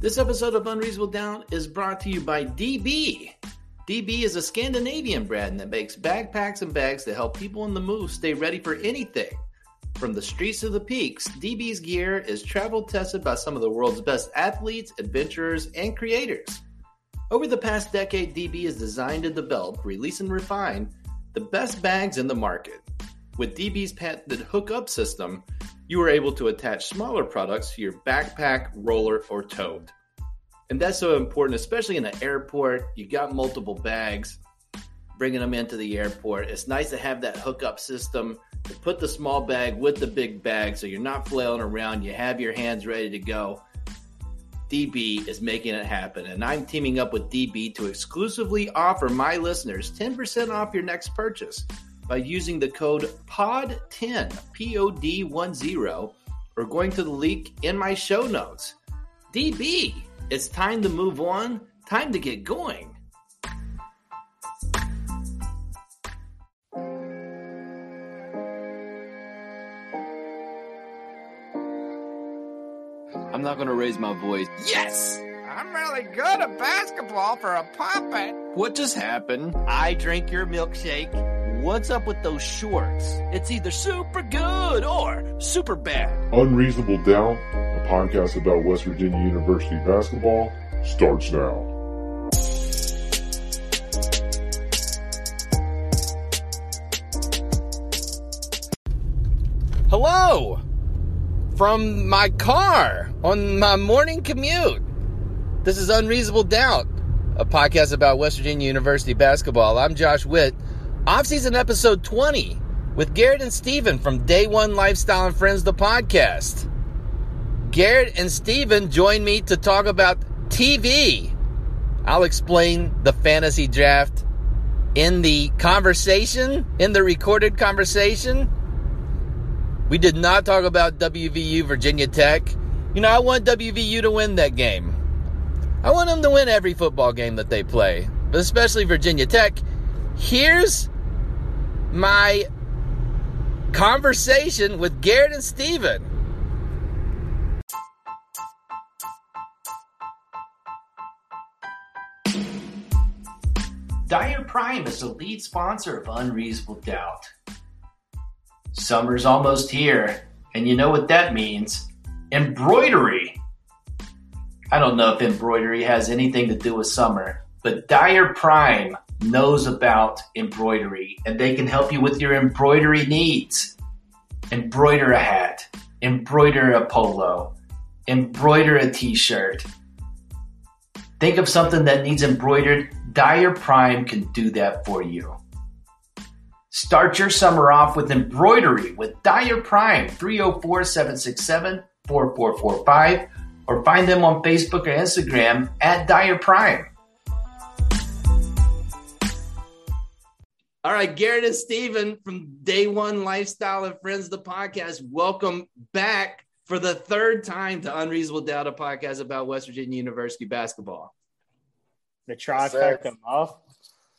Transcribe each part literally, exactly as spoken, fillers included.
This episode of Unreasonable Doubt is brought to you by D B. D B is a Scandinavian brand that makes backpacks and bags to help people on the move stay ready for anything. From the streets to the peaks, D B's gear is travel tested by some of the world's best athletes, adventurers, and creators. Over the past decade, D B has designed and developed, released, and refined the best bags in the market. With D B's patented hook-up system, you are able to attach smaller products to your backpack, roller, or tote. And that's so important, especially in an airport. You got multiple bags, bringing them into the airport. It's nice to have that hookup system to put the small bag with the big bag so you're not flailing around. You have your hands ready to go. D B is making it happen, and I'm teaming up with D B to exclusively offer my listeners ten percent off your next purchase by using the code P O D ten, P O D ten, or going to the link in my show notes. D B, it's time to move on, time to get going. I'm not going to raise my voice. Yes! I'm really good at basketball for a puppet. What just happened? I drink your milkshake. What's up with those shorts? It's either super good or super bad. Unreasonable Doubt, a podcast about West Virginia University basketball, starts now. Hello! From my car on my morning commute. This is Unreasonable Doubt, a podcast about West Virginia University basketball. I'm Josh Witt. Off-season episode twenty with Garrett and Steven from Day One Lifestyle and Friends, the podcast. Garrett and Steven join me to talk about T V. I'll explain the fantasy draft in the conversation, in the recorded conversation. We did not talk about W V U, Virginia Tech. You know, I want W V U to win that game. I want them to win every football game that they play, but especially Virginia Tech. Here's my conversation with Garrett and Steven. Dyer Prime is the lead sponsor of Unreasonable Doubt. Summer's almost here, and you know what that means. Embroidery. I don't know if embroidery has anything to do with summer, but Dyer Prime knows about embroidery, and they can help you with your embroidery needs. Embroider a hat, embroider a polo, embroider a t-shirt. Think of something that needs embroidered. Dyer Prime can do that for you. Start your summer off with embroidery with Dyer Prime, three oh four, seven six seven, four four four five, or find them on Facebook or Instagram at Dyer Prime. All right, Garrett and Steven from Day One Lifestyle and Friends, the podcast. Welcome back for the third time to Unreasonable Doubt, a podcast about West Virginia University basketball. The trifecta, off.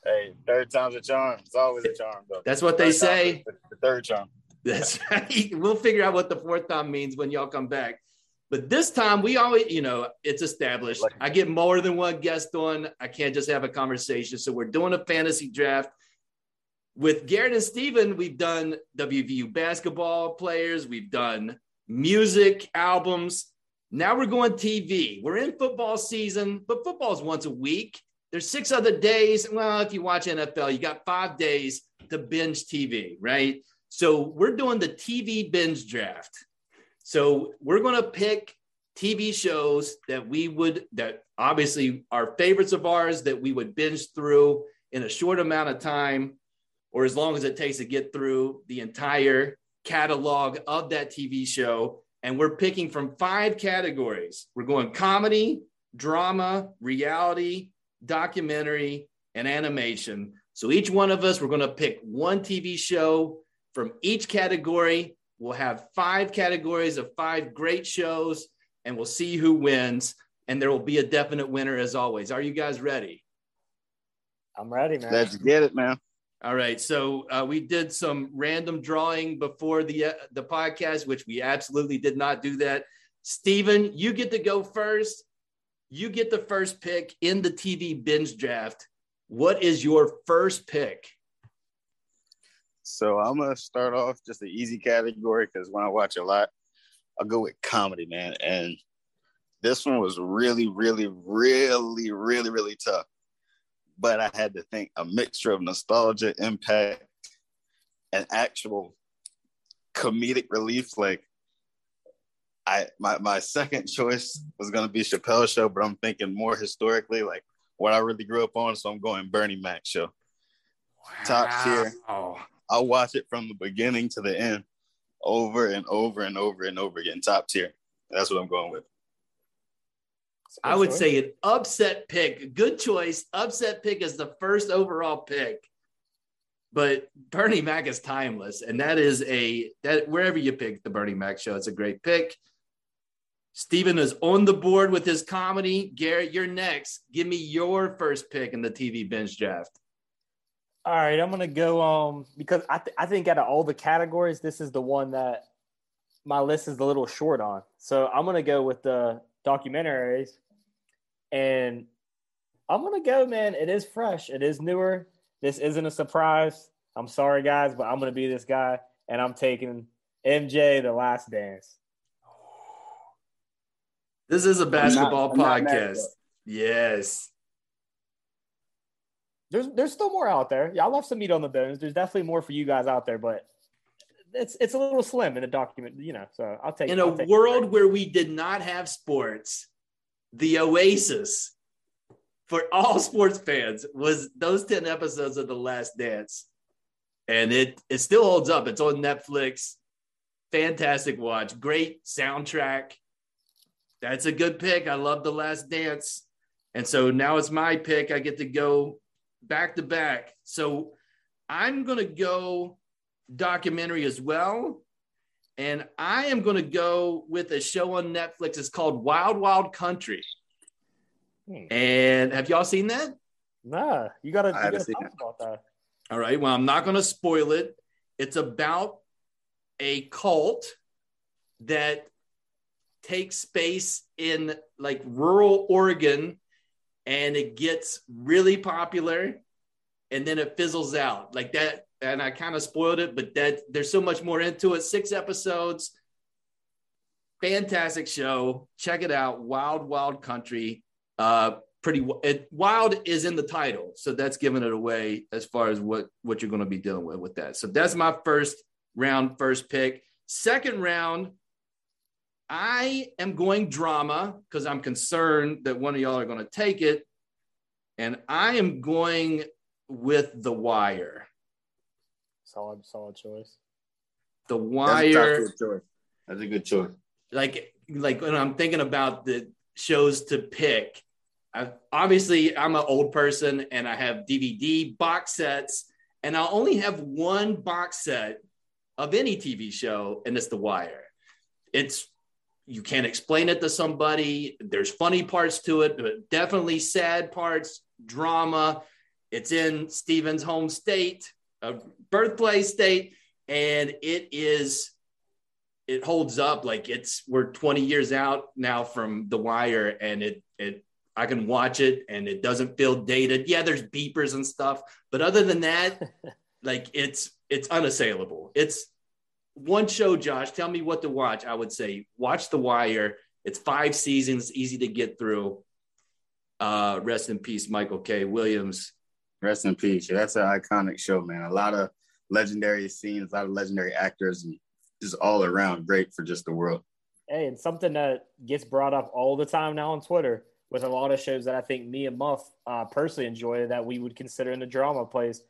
Hey, third time's a charm. It's always a charm, though. That's what they say. The third charm. That's right. We'll figure out what the fourth time means when y'all come back. But this time, we always, you know, it's established. I get more than one guest on. I can't just have a conversation. So we're doing a fantasy draft. With Garrett and Steven, we've done W V U basketball players. We've done music albums. Now we're going T V. We're in football season, but football's once a week. There's six other days. Well, if you watch N F L, you got five days to binge T V, right? So we're doing the T V binge draft. So we're going to pick T V shows that we would, that obviously are favorites of ours, that we would binge through in a short amount of time, or as long as it takes to get through the entire catalog of that T V show. And we're picking from five categories. We're going comedy, drama, reality, documentary, and animation. So each one of us, we're going to pick one T V show from each category. We'll have five categories of five great shows, and we'll see who wins. And there will be a definite winner as always. Are you guys ready? I'm ready, man. Let's get it, man. All right, so uh, we did some random drawing before the uh, the podcast, which we absolutely did not do that. Steven, you get to go first. You get the first pick in the T V binge draft. What is your first pick? So I'm going to start off just an easy category because when I watch a lot, I'll go with comedy, man. And this one was really, really, really, really, really tough. But I had to think a mixture of nostalgia, impact, and actual comedic relief. Like, I my, my second choice was going to be Chappelle's Show, but I'm thinking more historically, like what I really grew up on. So I'm going Bernie Mac Show. Wow. Top tier. I'll watch it from the beginning to the end, over and over and over and over again. Top tier. That's what I'm going with. I would say an upset pick. Good choice. Upset pick is the first overall pick. But Bernie Mac is timeless. And that is a, that wherever you pick the Bernie Mac Show, it's a great pick. Steven is on the board with his comedy. Garrett, you're next. Give me your first pick in the T V binge draft. All right, I'm going to go um because I, th- I think out of all the categories, this is the one that my list is a little short on. So I'm going to go with the documentaries. And I'm going to go, man. It is fresh. It is newer. This isn't a surprise. I'm sorry, guys, but I'm going to be this guy. And I'm taking M J, The Last Dance. This is a basketball I'm not, I'm podcast. Yes. There's there's still more out there. Y'all left some meat on the bones. There's definitely more for you guys out there, but it's it's a little slim in a document, you know, so I'll take it. In a world where we did not have sports, the oasis for all sports fans was those ten episodes of The Last Dance. And it, it still holds up. It's on Netflix. Fantastic watch. Great soundtrack. That's a good pick. I love The Last Dance. And so now it's my pick. I get to go back to back. So I'm going to go documentary as well. And I am going to go with a show on Netflix. It's called Wild Wild Country. Hmm. And have y'all seen that? Nah, you got to talk about that. All right. Well, I'm not going to spoil it. It's about a cult that takes space in like rural Oregon, and it gets really popular and then it fizzles out like that. And I kind of spoiled it, but that there's so much more into it. Six episodes. Fantastic show. Check it out. Wild, Wild Country. Uh, pretty it, wild is in the title. So that's giving it away as far as what, what you're going to be dealing with with that. So that's my first round, first pick. Second round, I am going drama because I'm concerned that one of y'all are going to take it. And I am going with The Wire. Solid, solid choice. The Wire. That's a choice. That's a good choice. Like, like when I'm thinking about the shows to pick, I, obviously I'm an old person and I have D V D box sets, and I only have one box set of any T V show, and it's The Wire. It's, you can't explain it to somebody. There's funny parts to it, but definitely sad parts, drama. It's in Steven's home state. A birthplace state, and it is, it holds up. Like it's, we're twenty years out now from The Wire, and it, it, I can watch it and it doesn't feel dated. Yeah, there's beepers and stuff, but other than that, like it's it's unassailable. It's one show, Josh, tell me what to watch. I would say watch The Wire. It's five seasons, easy to get through. Uh, rest in peace, Michael K. Williams. Rest in peace. Yeah, that's an iconic show, man. A lot of legendary scenes, a lot of legendary actors, and just all around great for just the world. Hey, and something that gets brought up all the time now on Twitter with a lot of shows that I think me and Muff uh, personally enjoy that we would consider in the drama place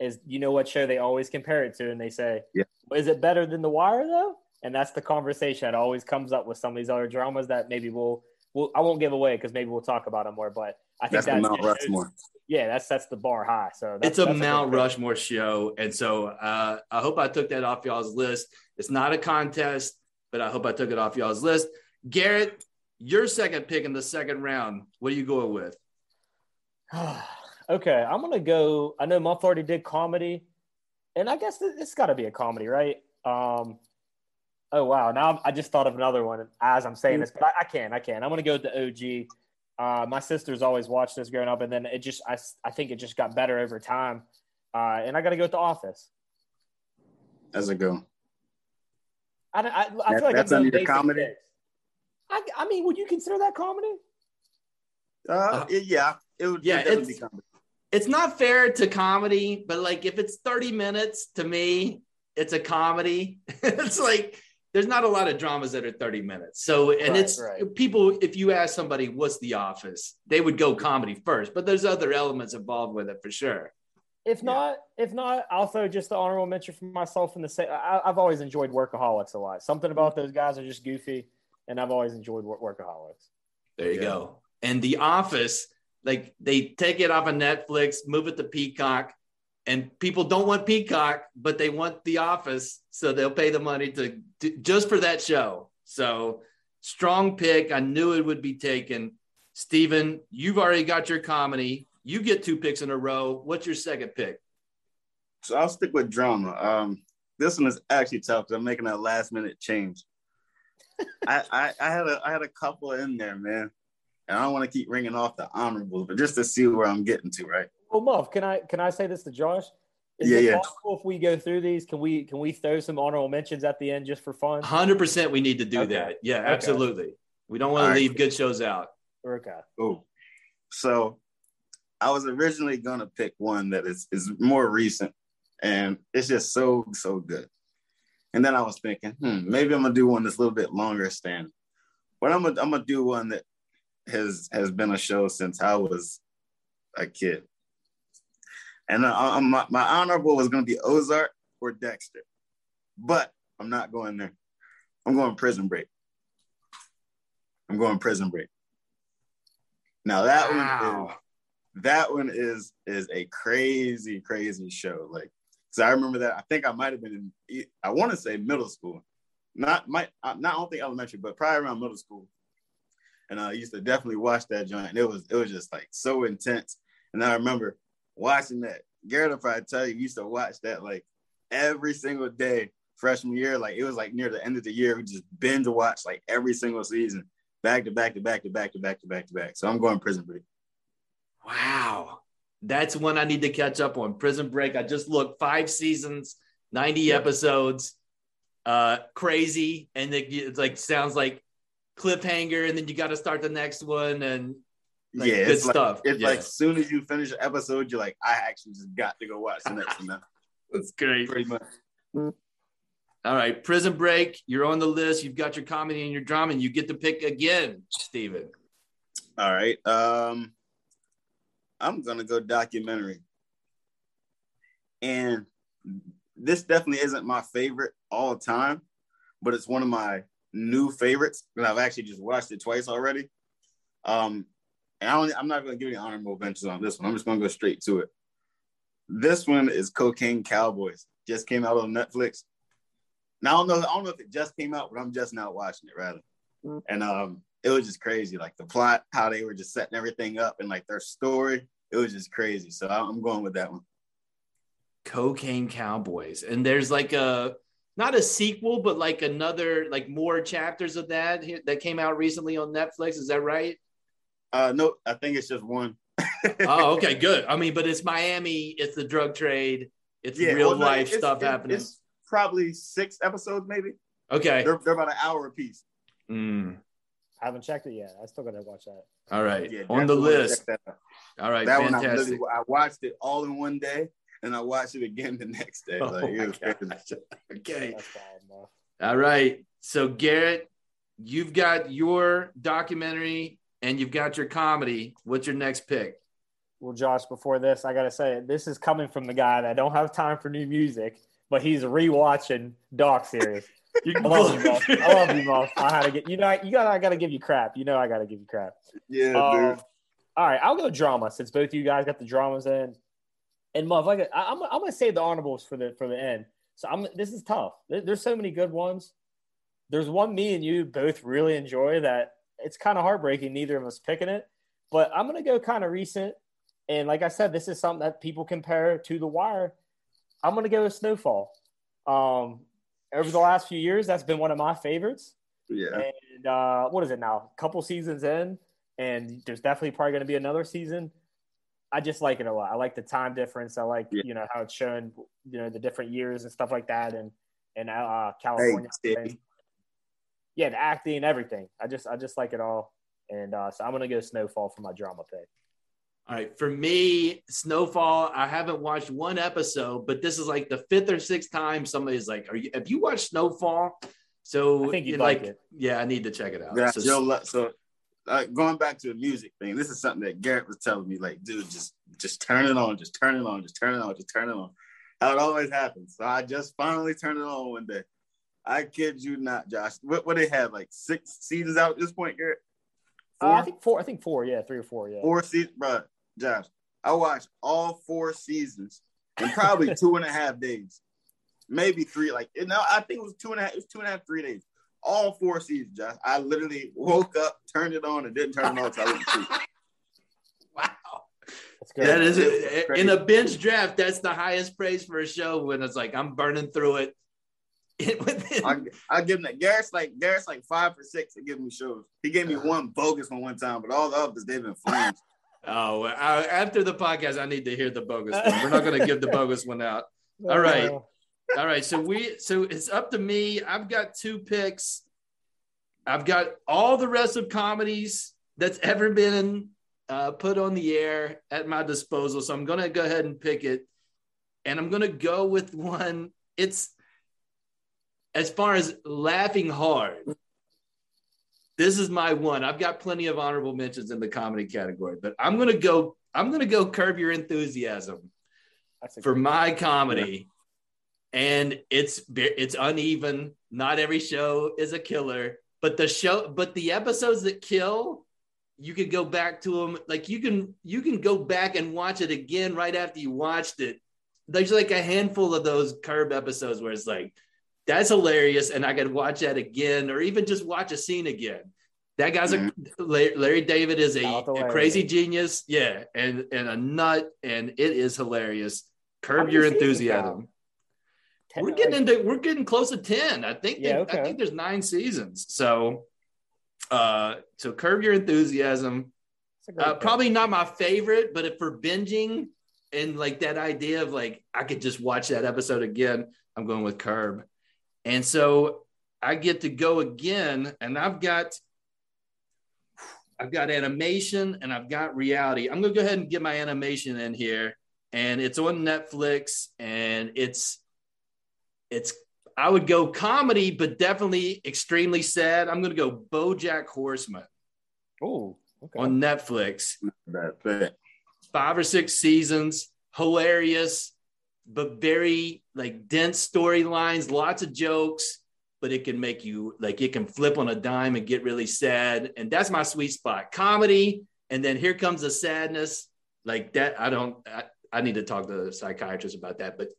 is, you know what show they always compare it to, and they say, yeah. Is it better than The Wire, though? And that's the conversation that always comes up with some of these other dramas that maybe we'll, we'll I won't give away because maybe we'll talk about them more, but I think that's, that's the Mount Rushmore. Yeah, that sets the bar high. So that's, it's a that's Mount a Rushmore show. And so uh, I hope I took that off y'all's list. It's not a contest, but I hope I took it off y'all's list. Garrett, your second pick in the second round. What are you going with? Okay, I'm going to go. I know Muff already did comedy, and I guess it's got to be a comedy, right? Um, oh, wow. Now I just thought of another one as I'm saying this, but I, I can't. I can't. I'm going to go with the O G. Uh, my sister's always watched this growing up, and then it just I, I think it just got better over time. Uh, and I got to go with The Office. That's a go. I, I, I that, feel like that's under the comedy. I, I mean, would you consider that comedy? Uh, uh yeah, it would. Yeah, it would be comedy. It's not fair to comedy, but like if it's thirty minutes, to me, it's a comedy. It's like. There's not a lot of dramas that are thirty minutes. So, and right, it's right. People, if you ask somebody, what's The Office? They would go comedy first, but there's other elements involved with it for sure. If not, yeah. if not, also just the honorable mention for myself in the same, I, I've always enjoyed Workaholics a lot. Something about those guys are just goofy, and I've always enjoyed Workaholics. There you yeah. go. And The Office, like they take it off of Netflix, move it to Peacock. And people don't want Peacock, but they want The Office, so they'll pay the money to, to just for that show. So strong pick. I knew it would be taken. Steven, you've already got your comedy. You get two picks in a row. What's your second pick? So I'll stick with drama. Um, this one is actually tough because I'm making a last minute change. I, I, I had a I had a couple in there, man, and I don't want to keep ringing off the honorables, but just to see where I'm getting to, right? Well, Muff, can I can I say this to Josh? Is yeah, it yeah. possible if we go through these, can we can we throw some honorable mentions at the end just for fun? one hundred percent we need to do okay. that. Yeah, okay. Absolutely. We don't want to right. leave good shows out. Okay. Cool. So I was originally going to pick one that is, is more recent, and it's just so, so good. And then I was thinking, hmm, maybe I'm going to do one that's a little bit longer standing. But I'm going I'm to do one that has has been a show since I was a kid. And I, my, my honorable was going to be Ozark or Dexter, but I'm not going there. I'm going Prison Break. I'm going Prison Break. Now that wow. one, is, that one is is a crazy, crazy show. Like, so I remember that. I think I might have been in. I want to say middle school, not my, not I don't think elementary, but probably around middle school. And I used to definitely watch that joint. And it was it was just like so intense. And I remember. Watching that, Garrett, if I tell you, we used to watch that like every single day freshman year. Like it was like near the end of the year, we just binge watch like every single season, back to back to back to back to back to back to back. So I'm going Prison Break. Wow, that's one I need to catch up on. Prison Break. I just looked, five seasons, ninety yeah. episodes, uh, crazy, and it, it's like sounds like cliffhanger, and then you got to start the next one and. Like, yeah, good it's stuff. Like, it's yeah. like as soon as you finish an episode, you're like, I actually just got to go watch the next one now. That's great. Pretty much. All right, Prison Break. You're on the list. You've got your comedy and your drama, and you get to pick again, Steven. All right. Um, I'm gonna go documentary. And this definitely isn't my favorite all time, but it's one of my new favorites. And I've actually just watched it twice already. Um And I don't, I'm not going to give any honorable mentions on this one. I'm just going to go straight to it. This one is Cocaine Cowboys. Just came out on Netflix. Now, I don't know, I don't know if it just came out, but I'm just now watching it, rather. And um, it was just crazy. Like, the plot, how they were just setting everything up, and, like, their story. It was just crazy. So I'm going with that one. Cocaine Cowboys. And there's, like, a not a sequel, but, like, another, like, more chapters of that that came out recently on Netflix. Is that right? Uh, no, I think it's just one. Oh, okay, good. I mean, but it's Miami. It's the drug trade. It's yeah, real well, life it's, stuff it's, happening. It's probably six episodes, maybe. Okay. They're, they're about an hour apiece. Mm. I haven't checked it yet. I still gotta watch that. All right, yeah, on the list. All right, that fantastic. One I, I watched it all in one day, and I watched it again the next day. Oh like, it was crazy. Okay. That's bad, all right, so Garrett, you've got your documentary and you've got your comedy. What's your next pick? Well, Josh, before this, I gotta say this is coming from the guy that don't have time for new music, but he's rewatching Doc series. You I love you, Muff. I love you, Muff. I had to get you know. I, you got. I gotta give you crap. You know. I gotta give you crap. Yeah, um, dude. All right, I'll go drama since both of you guys got the dramas in. And Muff, like I'm, I'm gonna save the honorables for the for the end. So I'm. This is tough. There, there's so many good ones. There's one me and you both really enjoy that it's kind of heartbreaking. Neither of us picking it, but I'm gonna go kind of recent. And like I said, this is something that people compare to The Wire. I'm gonna go with Snowfall. Um. Over the last few years, that's been one of my favorites. Yeah. And uh, what is it now? A couple seasons in, and there's definitely probably going to be another season. I just like it a lot. I like the time difference. I like, yeah. you know, how it's shown, you know, the different years and stuff like that, and and uh, California. Hey, yeah, the acting and everything. I just I just like it all. And uh, so I'm going to go Snowfall for my drama pick. All right, for me, Snowfall, I haven't watched one episode, but this is like the fifth or sixth time somebody's like, "Are you? Have you watched Snowfall?" So I think you'd like, like it. Yeah, I need to check it out. Yeah, so, so, so uh, going back to the music thing, this is something that Garrett was telling me, like, dude, just just turn it on, just turn it on, just turn it on, just turn it on. How it always happens. So I just finally turned it on one day. I kid you not, Josh. What what they have, like six seasons out at this point, Garrett? Uh, I think four. I think four. Yeah, three or four. Yeah, four seasons, bro. Josh, I watched all four seasons in probably two and a half days, maybe three. Like, you know, I think it was two and a half, it was two and a half, three days. All four seasons, Josh. I literally woke up, turned it on, and didn't turn it on until I went to sleep. Wow, that is a, in a binge draft. That's the highest praise for a show when it's like I'm burning through it. I, I give him that. Garrett's like Garrett's like five or six to give me shows. He gave me one bogus one one time, but all the others they've been flames. Oh, I, after the podcast, I need to hear the bogus one. We're not going to give the bogus one out. All right. All right. So we, so it's up to me. I've got two picks. I've got all the rest of comedies that's ever been uh, put on the air at my disposal. So I'm going to go ahead and pick it. And I'm going to go with one. It's as far as laughing hard. This is my one. I've got plenty of honorable mentions in the comedy category, but I'm gonna go. I'm gonna go Curb Your Enthusiasm for my comedy, yeah. And it's it's uneven. Not every show is a killer, but the show, but the episodes that kill, you could go back to them. Like you can you can go back and watch it again right after you watched it. There's like a handful of those Curb episodes where it's like, that's hilarious, and I could watch that again, or even just watch a scene again. That guy's mm-hmm. a Larry David is a, a crazy genius, yeah, and and a nut, and it is hilarious. Curb Your Enthusiasm. ten, we're getting into we're getting close to ten. I think yeah, they, okay. I think there's nine seasons. So, uh, so Curb Your Enthusiasm. Uh, probably not my favorite, but if for binging and like that idea of like I could just watch that episode again, I'm going with Curb. And so I get to go again, and I've got I've got animation and I've got reality. I'm gonna go ahead and get my animation in here, and it's on Netflix, and it's it's I would go comedy, but definitely extremely sad. I'm gonna go BoJack Horseman. Oh, okay. On Netflix. Five or six seasons, hilarious, but very like dense storylines, lots of jokes, but it can make you like it can flip on a dime and get really sad. And that's my sweet spot, comedy. And then here comes the sadness like that. I don't, I, I need to talk to the psychiatrist about that, but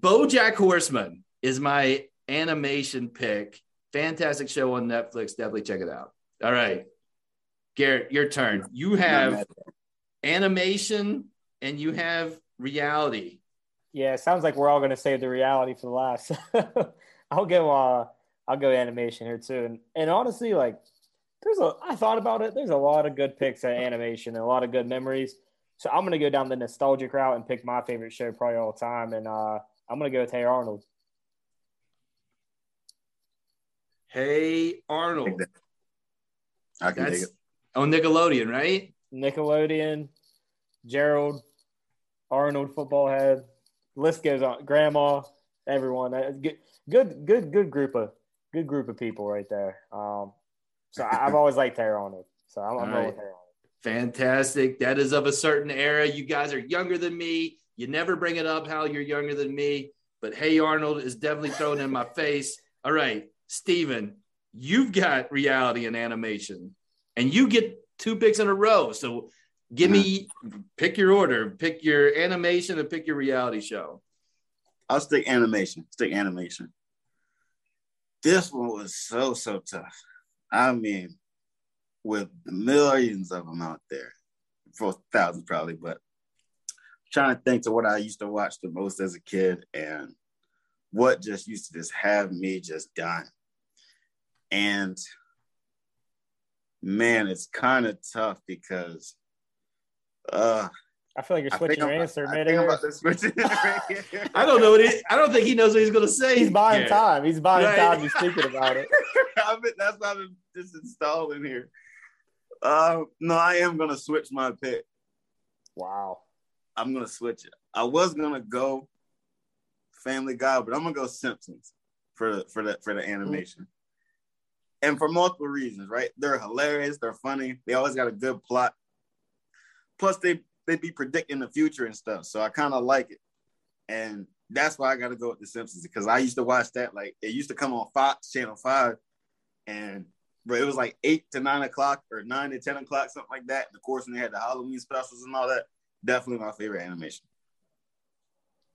BoJack Horseman is my animation pick. Fantastic show on Netflix. Definitely check it out. All right, Garrett, your turn. You have animation and you have reality. Yeah, it sounds like we're all going to save the reality for the last. I'll go. Uh, I'll go animation here too. And and honestly, like, there's a. I thought about it. There's a lot of good picks at animation and a lot of good memories. So I'm going to go down the nostalgic route and pick my favorite show probably all the time. And uh, I'm going to go with Hey Arnold. Hey Arnold. I can take it. Oh, Nickelodeon, right? Nickelodeon, Gerald, Arnold, football head. List goes on. Grandma, everyone. Good, good, good, good group of good group of people right there. Um, so I've always liked Hey Arnold. So I'm, I'm going with Hey Arnold. Fantastic. That is of a certain era. You guys are younger than me. You never bring it up how you're younger than me, but Hey Arnold is definitely thrown in my face. All right, Steven, you've got reality and animation, and you get two picks in a row. So give me, pick your order, pick your animation, and pick your reality show. I'll stick animation, stick animation. This one was so, so tough. I mean, with millions of them out there, for thousands probably, but I'm trying to think to what I used to watch the most as a kid and what just used to just have me just dying. And man, it's kind of tough because uh, I feel like you're switching your answer, man. I don't know what he, I don't think he knows what he's gonna say. He's buying yeah. time. He's buying right. time. He's thinking about it. I mean, that's why I'm just installing here. Uh, no, I am going to switch my pick. Wow. I'm going to switch it. I was going to go Family Guy, but I'm going to go Simpsons for, for, the, for the animation. Mm-hmm. And for multiple reasons, right? They're hilarious. They're funny. They always got a good plot. Plus, they, they be predicting the future and stuff, so I kind of like it. And that's why I got to go with The Simpsons, because I used to watch that. Like, it used to come on Fox, Channel five, and bro, it was like eight to nine o'clock or nine to ten o'clock, something like that. And of course, when they had the Halloween specials and all that, definitely my favorite animation.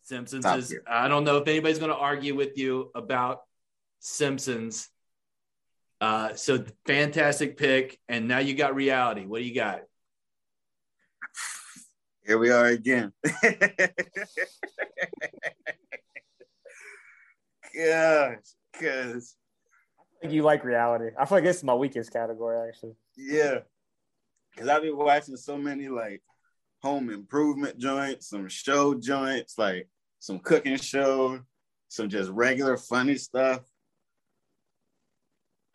Simpsons Top is, tier. I don't know if anybody's going to argue with you about Simpsons. Uh, so fantastic pick. And now you got reality. What do you got? Here we are again. Gosh, because you like reality. I feel like this is my weakest category, actually. Yeah, because I've been watching so many like home improvement joints, some show joints, like some cooking show, some just regular funny stuff.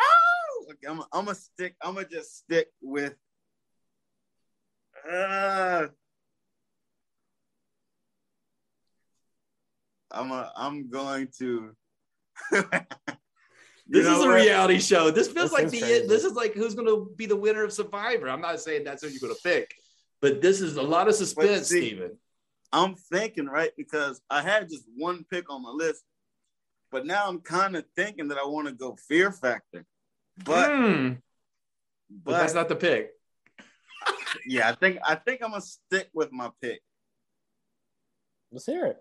Oh, okay, I'm gonna stick. I'm gonna just stick with. Uh, I'm a, I'm going to. This is a what? reality show. This feels this like the crazy. This is like who's going to be the winner of Survivor. I'm not saying that's who you're going to pick, but this is a lot of suspense, see, Steven. I'm thinking, right, because I had just one pick on my list, but now I'm kind of thinking that I want to go Fear Factor, but, mm. but but that's not the pick. yeah, I think I think I'm gonna stick with my pick. Let's hear it.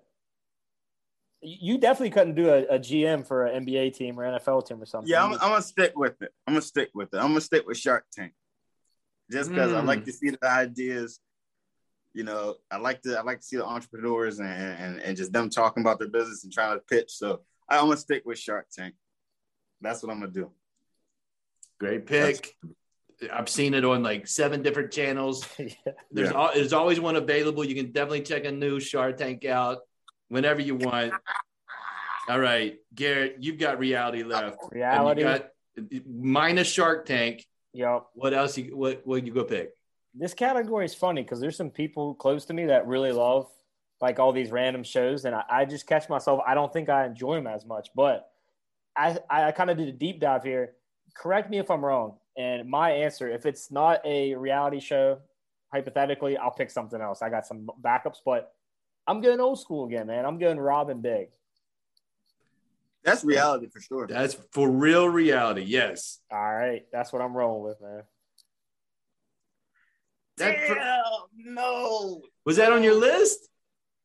You definitely couldn't do a, a G M for an N B A team or N F L team or something. Yeah, I'm, I'm going to stick with it. I'm going to stick with it. I'm going to stick with Shark Tank. Just because mm. I like to see the ideas. You know, I like to I like to see the entrepreneurs and, and, and just them talking about their business and trying to pitch. So I'm going to stick with Shark Tank. That's what I'm going to do. Great pick. That's- I've seen it on like seven different channels. yeah. There's, yeah. Al- there's always one available. You can definitely check a new Shark Tank out whenever you want. All right, Garrett, you've got reality left. Reality. And you got minus Shark Tank. Yep. What else? You, what what you go pick? This category is funny because there's some people close to me that really love like all these random shows, and I, I just catch myself. I don't think I enjoy them as much, but I I kind of did a deep dive here. Correct me if I'm wrong. And my answer, if it's not a reality show, hypothetically, I'll pick something else. I got some backups, but I'm going old school again, man. I'm going Robin Big. That's reality for sure. That's for real reality, yes. All right. That's what I'm rolling with, man. Damn, pr- no. Was that on your list?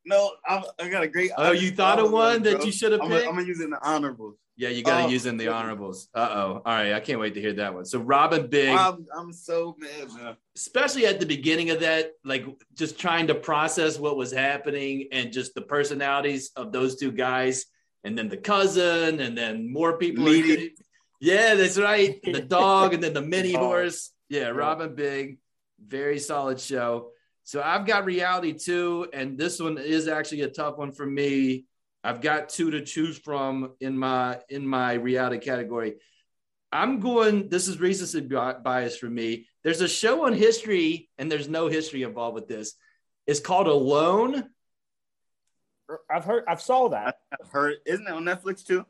No, I'm, I got a great. Oh, you thought of one that bro. you should have picked? I'm, I'm going to use it in the honorables. Yeah, you got to oh. use it in the honorables. Uh-oh. All right. I can't wait to hear that one. So Robin Big. I'm, I'm so mad, man. Especially at the beginning of that, like just trying to process what was happening and just the personalities of those two guys and then the cousin and then more people. Are, yeah, that's right. The dog and then the mini horse. Yeah, Robin Big. Very solid show. So I've got reality too, and this one is actually a tough one for me. I've got two to choose from in my in my reality category. I'm going, this is recency bias for me. There's a show on history, and there's no history involved with this. It's called Alone. I've heard, I've saw that. I've heard, isn't it on Netflix too?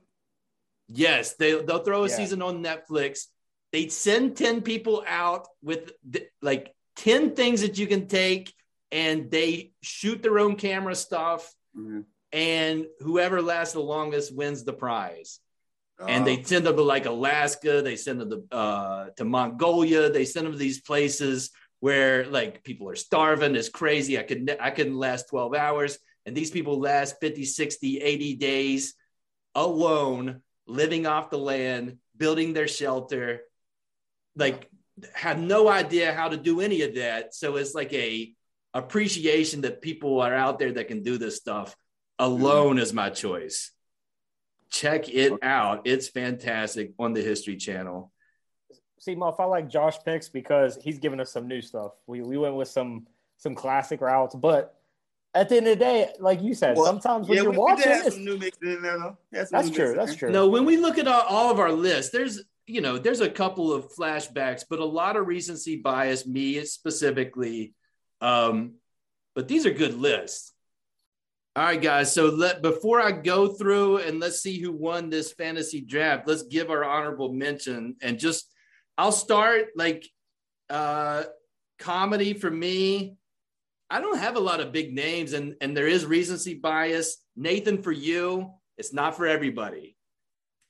Yes, they, they'll throw a yeah. season on Netflix. They send ten people out with the, like ten things that you can take, and they shoot their own camera stuff. Mm-hmm. And whoever lasts the longest wins the prize. Uh, and they send them to like Alaska. They send them to, uh, to Mongolia. They send them to these places where like people are starving. It's crazy. I could, I couldn't last twelve hours. And these people last fifty, sixty, eighty days alone, living off the land, building their shelter, like have no idea how to do any of that. So it's like a appreciation that people are out there that can do this stuff. Alone is my choice. Check it out. It's fantastic on the History Channel. See, Muff, I like Josh picks because he's giving us some new stuff. We we went with some some classic routes, but at the end of the day, like you said, well, sometimes when yeah, you're we, watching we this, some new mixes in there, though. That's true. That's there. True. No, when we look at all, all of our lists, there's you know there's a couple of flashbacks, but a lot of recency bias, me specifically. Um, but these are good lists. All right, guys, so let, before I go through and let's see who won this fantasy draft, let's give our honorable mention. And just, I'll start like uh, comedy for me. I don't have a lot of big names, and, and there is recency bias. Nathan for You, it's not for everybody.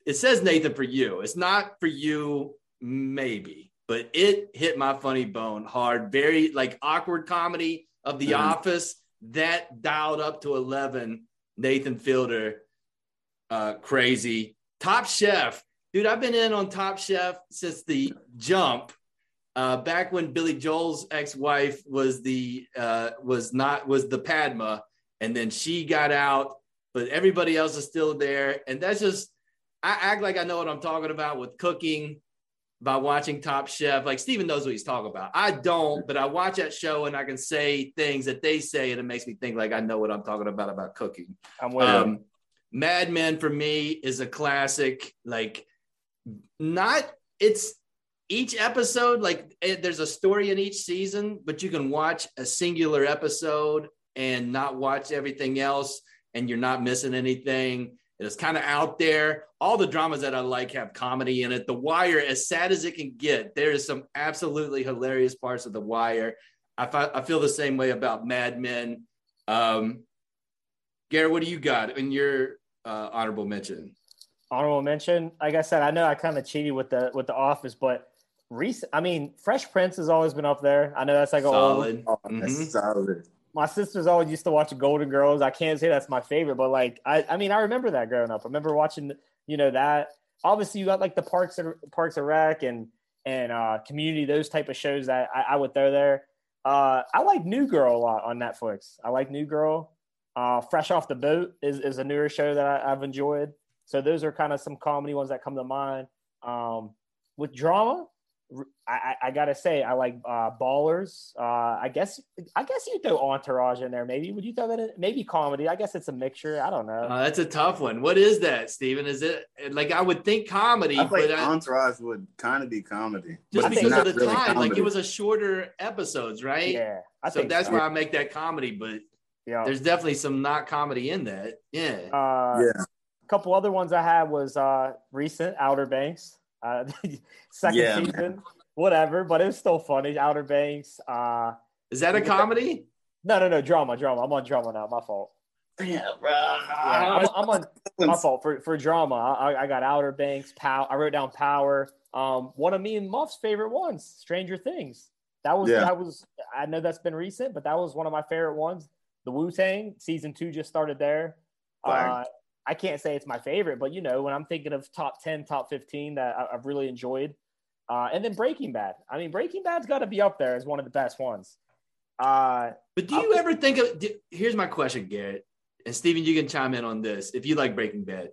It says Nathan for You. It's not for you, maybe, but it hit my funny bone hard. Very like awkward comedy of The mm-hmm. Office. That dialed up to eleven. Nathan Fielder, uh, crazy. Top Chef, dude, I've been in on Top Chef since the jump. Uh, back when Billy Joel's ex-wife was the uh, was not was the Padma, and then she got out, but everybody else is still there. And that's just, I act like I know what I'm talking about with cooking by watching Top Chef. Like Steven knows what he's talking about. I don't, but I watch that show and I can say things that they say, and it makes me think like I know what I'm talking about about cooking. I'm with um, you. Mad Men for me is a classic. Like, not it's each episode like it, there's a story in each season, but you can watch a singular episode and not watch everything else, and you're not missing anything. It's kind of out there. All the dramas that I like have comedy in it. The Wire, as sad as it can get, there is some absolutely hilarious parts of The Wire. I, fi- I feel the same way about Mad Men. Um, Garrett, what do you got in your uh, honorable mention? Honorable mention, like I said, I know I kind of cheated with the with the Office, but recent, I mean, Fresh Prince has always been up there. I know that's like a solid. Old, oh, that's mm-hmm. solid. My sisters always used to watch Golden Girls. I can't say that's my favorite, but like, I, I mean, I remember that growing up. I remember watching, you know, that. Obviously, you got like the Parks and Parks and Rec and and uh, Community, those type of shows that I, I would throw there. Uh, I like New Girl a lot on Netflix. I like New Girl. Uh, Fresh Off the Boat is, is a newer show that I, I've enjoyed. So those are kind of some comedy ones that come to mind. Um, with drama, I, I gotta say, I like uh, Ballers. Uh, I guess, I guess you throw Entourage in there. Maybe would you throw that in? Maybe comedy. I guess it's a mixture. I don't know. Uh, that's a tough one. What is that, Steven? Is it like I would think comedy? I but Entourage I, would kind of be comedy. Just because of the really time, comedy. Like it was a shorter episodes, right? Yeah. I so think that's so. Why I make that comedy. But yeah, there's definitely some not comedy in that. Yeah. Uh, yeah. A couple other ones I had was uh, recent Outer Banks. Uh, second yeah, season, man. Whatever, but it was still funny. Outer Banks. Uh, Is that a comedy? No, no, no, drama, drama. I'm on drama now. My fault. Yeah, bro. Yeah, I'm, I'm on my fault for, for drama. I, I got Outer Banks. Pow. I wrote down Power. Um, one of me and Muff's favorite ones, Stranger Things. That was yeah. that was. I know that's been recent, but that was one of my favorite ones. The Wu-Tang season two just started there. Wow. Uh, I can't say it's my favorite, but, you know, when I'm thinking of top ten, top fifteen that I, I've really enjoyed. Uh, and then Breaking Bad. I mean, Breaking Bad's got to be up there as one of the best ones. Uh, but do you I'll, ever think of – here's my question, Garrett. And, Steven, you can chime in on this if you like Breaking Bad.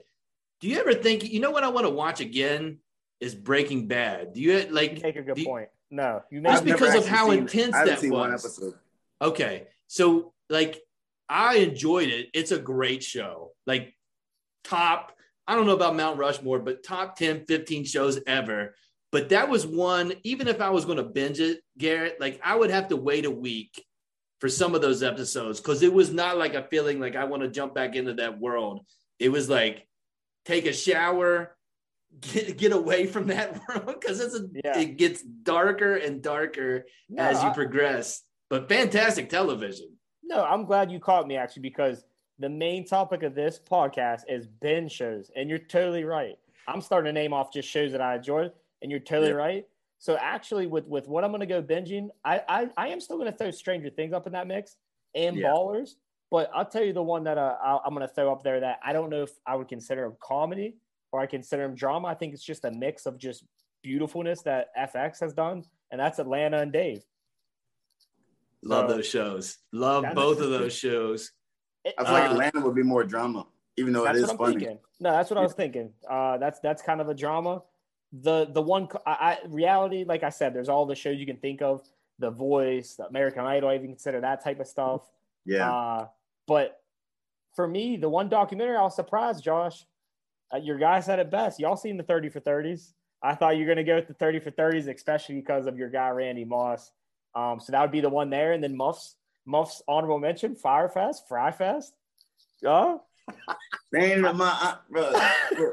Do you ever think – you know what I want to watch again is Breaking Bad. Do you – like – You make a good point. No. You make, just because of how intense that was. I've seen one episode. Okay. So like, I enjoyed it. It's a great show. Like top, I don't know about Mount Rushmore, but top ten, fifteen shows ever. But that was one, even if I was going to binge it, Garrett, like I would have to wait a week for some of those episodes. Cause it was not like a feeling like I want to jump back into that world. It was like, take a shower, get, get away from that world. Cause it's a, yeah. it gets darker and darker no, as you I, progress, but fantastic television. No, I'm glad you caught me actually, because the main topic of this podcast is binge shows. And you're totally right. I'm starting to name off just shows that I enjoyed. And you're totally yeah. right. So actually, with, with what I'm going to go binging, I, I I am still going to throw Stranger Things up in that mix and yeah. Ballers. But I'll tell you the one that uh, I'll, I'm going to throw up there that I don't know if I would consider a comedy or I consider them drama. I think it's just a mix of just beautifulness that F X has done. And that's Atlanta and Dave. Love so, those shows. Love both of those shows. It, I feel like uh, Atlanta would be more drama, even though it is funny. Thinking. No, that's what I was thinking. Uh, that's that's kind of a drama. The the one I, I, reality, like I said, there's all the shows you can think of. The Voice, the American Idol, I even consider that type of stuff. Yeah. Uh, but for me, the one documentary I was surprised, Josh, uh, your guy said it best. Y'all seen the thirty for thirties. I thought you were going to go with the thirty for thirties, especially because of your guy, Randy Moss. Um, so that would be the one there. And then Muff's, Muff's honorable mention, Fyre Fest, Fry Fest. Uh, my, bro, bro.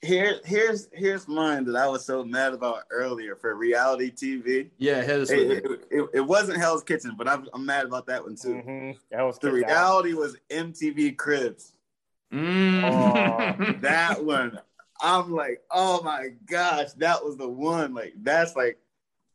Here, here's here's mine that I was so mad about earlier for reality T V. Yeah, Hell's Kitchen. It, it, it, it wasn't Hell's Kitchen, but I'm, I'm mad about that one too. Mm-hmm. The reality out. was M T V Cribs. Mm. Oh, that one, I'm like, oh my gosh, that was the one. Like that's like,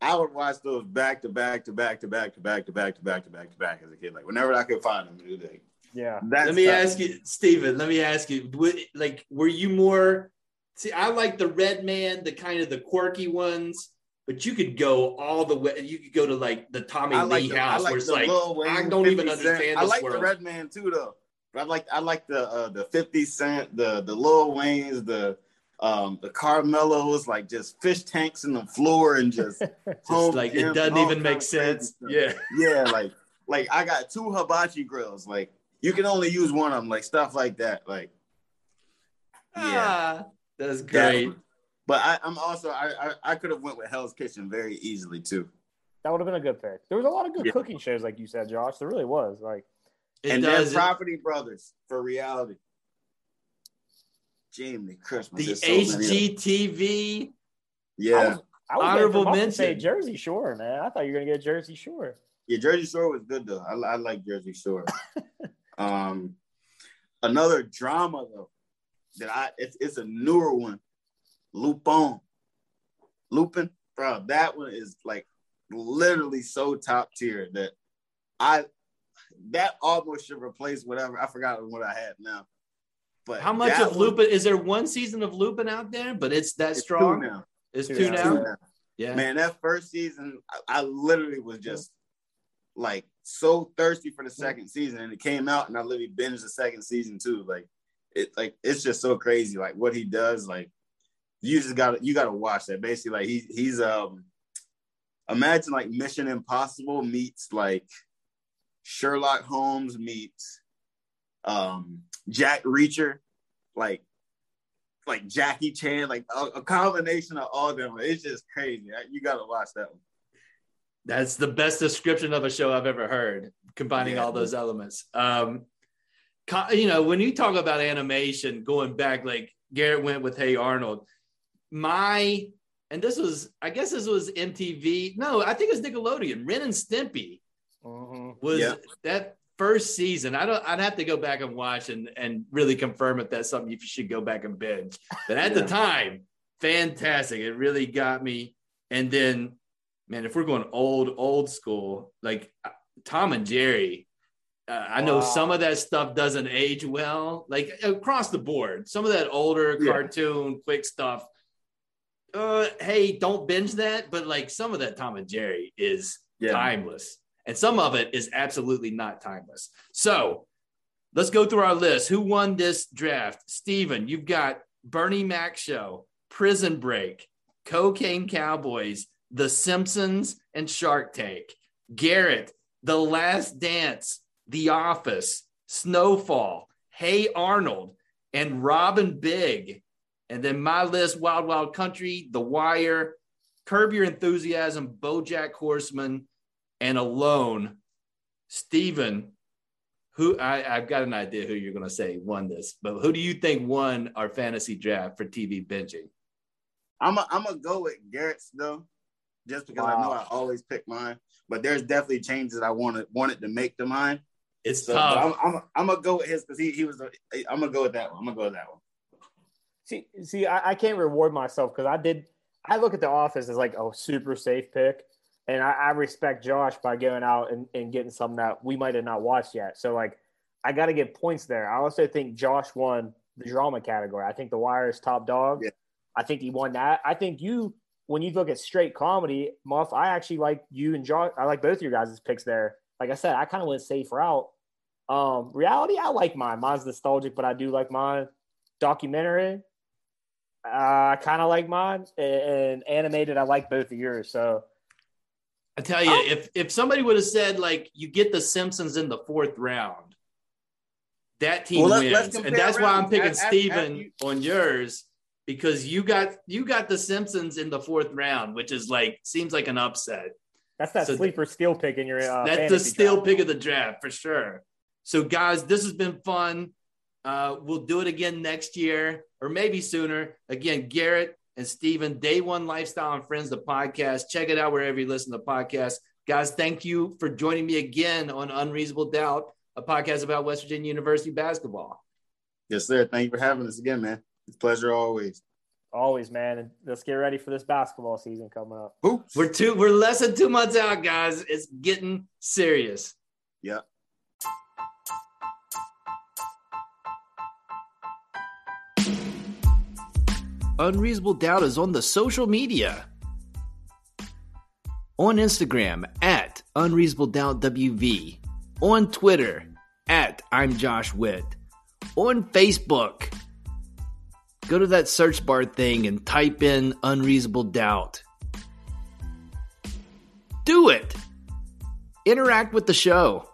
I would watch those back to back to back to back to back to back to back to back to back as a kid. Like whenever I could find them, dude. Like, yeah. That's let me tough. ask you, Steven, let me ask you, like, were you more, see, I like the Red Man, the kind of the quirky ones, but you could go all the way, you could go to like the Tommy I Lee like house the, like where it's like, I don't even understand this I like world. The Red Man too, though. But I like, I like the, uh, the fifty cent, the, the Lil Wayne's, the, um, the Carmelos, like just fish tanks in the floor and just, just like, gym, it doesn't even make sense. Yeah. Yeah. Like, like I got two hibachi grills, like, you can only use one of them, like stuff like that. Like, yeah, ah, that's great. That, but I, I'm also, I, I, I could have went with Hell's Kitchen very easily too. That would have been a good pick. There was a lot of good yeah. cooking shows, like you said, Josh. There really was. Like, it and then Property Brothers for reality. Jamie Christmas. The so H G T V. Yeah. I was, I was honorable mention. Say Jersey Shore, man. I thought you were gonna get Jersey Shore. Yeah, Jersey Shore was good though. I, I like Jersey Shore. Um, another drama though that I it's, it's a newer one, Lupin, Lupin, bro. That one is like literally so top tier that I that almost should replace whatever I forgot what I had now. But how much of Lupin is there? One season of Lupin out there, but it's that it's strong. Two now. It's two, two, now. two now. Yeah, man, that first season I, I literally was just like. So thirsty for the second season, and it came out, and I literally binged the second season too. Like, it like it's just so crazy. Like what he does, like you just gotta you gotta watch that. Basically, like he he's um, imagine like Mission Impossible meets like Sherlock Holmes meets um Jack Reacher, like like Jackie Chan, like a, a combination of all of them. It's just crazy. You gotta watch that one. That's the best description of a show I've ever heard, combining yeah. all those elements. Um, you know, when you talk about animation, going back, like Garrett went with Hey Arnold, my, and this was, I guess this was M T V. No, I think it was Nickelodeon. Ren and Stimpy uh-huh. was yeah. that first season. I don't, I'd have to go back and watch and, and really confirm if that's something you should go back and binge. But at yeah. the time, fantastic. It really got me. And then, man, if we're going old, old school, like uh, Tom and Jerry, uh, I know wow. some of that stuff doesn't age well, like across the board. Some of that older yeah. cartoon, quick stuff. Uh, hey, don't binge that. But like some of that Tom and Jerry is yeah. timeless. And some of it is absolutely not timeless. So let's go through our list. Who won this draft? Steven, you've got Bernie Mac Show, Prison Break, Cocaine Cowboys, The Simpsons, and Shark Tank. Garrett, The Last Dance, The Office, Snowfall, Hey Arnold, and Robin Big. And then my list, Wild Wild Country, The Wire, Curb Your Enthusiasm, BoJack Horseman, and Alone. Steven, who I, I've got an idea who you're going to say won this, but who do you think won our fantasy draft for T V binging? I'm going to go with Garrett's, though, just because wow. I know I always pick mine. But there's definitely changes I wanted wanted to make to mine. It's so, tough. I'm, I'm, I'm going to go with his because he he was. A, I'm going to go with that one. I'm going to go with that one. See, see, I, I can't reward myself because I did. I look at The Office as like a super safe pick, and I, I respect Josh by going out and, and getting something that we might have not watched yet. So like, I got to get points there. I also think Josh won the drama category. I think The Wire is top dog. Yeah. I think he won that. I think you, when you look at straight comedy, Muff, I actually like you and Josh. I like both of your guys' picks there. Like I said, I kind of went safe route. Um, reality, I like mine. Mine's nostalgic, but I do like mine. Documentary, I uh, kind of like mine, and, and animated, I like both of yours. So I tell you, oh. if if somebody would have said like you get the Simpsons in the fourth round, that team well, let's, wins, let's and that's rounds. why I'm picking Steven on yours because you got you got the Simpsons in the fourth round, which is like seems like an upset. That's that so sleeper steal pick in your. Uh, that's the steal draft. pick of the draft for sure. So guys, this has been fun. Uh, we'll do it again next year or maybe sooner. Again, Garrett and Steven, Day One Lifestyle and Friends, the podcast. Check it out wherever you listen to podcasts. Guys, thank you for joining me again on Unreasonable Doubt, a podcast about West Virginia University basketball. Yes, sir. Thank you for having us again, man. It's a pleasure always. Always, man. And let's get ready for this basketball season coming up. Oops. We're two. We're less than two months out, guys. It's getting serious. Yep. Unreasonable Doubt is on the social media. On Instagram, at Unreasonable Doubt W V. On Twitter, at I'm Josh Witt. On Facebook, go to that search bar thing and type in Unreasonable Doubt. Do it! Interact with the show.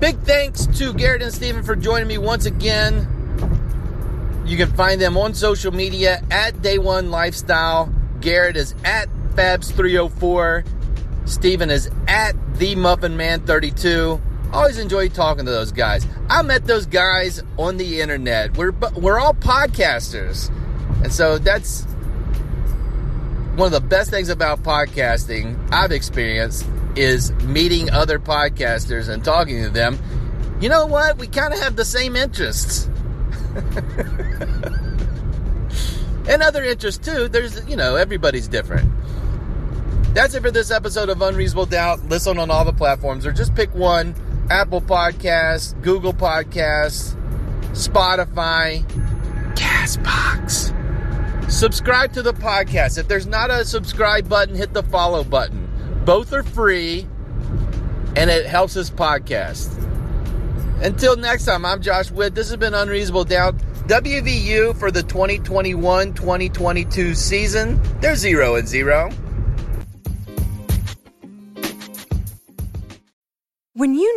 Big thanks to Garrett and Steven for joining me once again. You can find them on social media at Day One Lifestyle. Garrett is at Fabs three oh four. Steven is at The Muffin Man thirty-two. Always enjoy talking to those guys. I met those guys on the internet. We're we're all podcasters. And so that's one of the best things about podcasting I've experienced. Is meeting other podcasters and talking to them. You know what? We kind of have the same interests. And other interests too. There's, you know, everybody's different. That's it for this episode of Unreasonable Doubt. Listen on all the platforms or just pick one. Apple Podcasts, Google Podcasts, Spotify, Castbox. Subscribe to the podcast. If there's not a subscribe button, hit the follow button. Both are free, and it helps this podcast. Until next time, I'm Josh Witt. This has been Unreasonable Doubt. W V U for the twenty twenty-one twenty twenty-two season. They're zero and zero. When you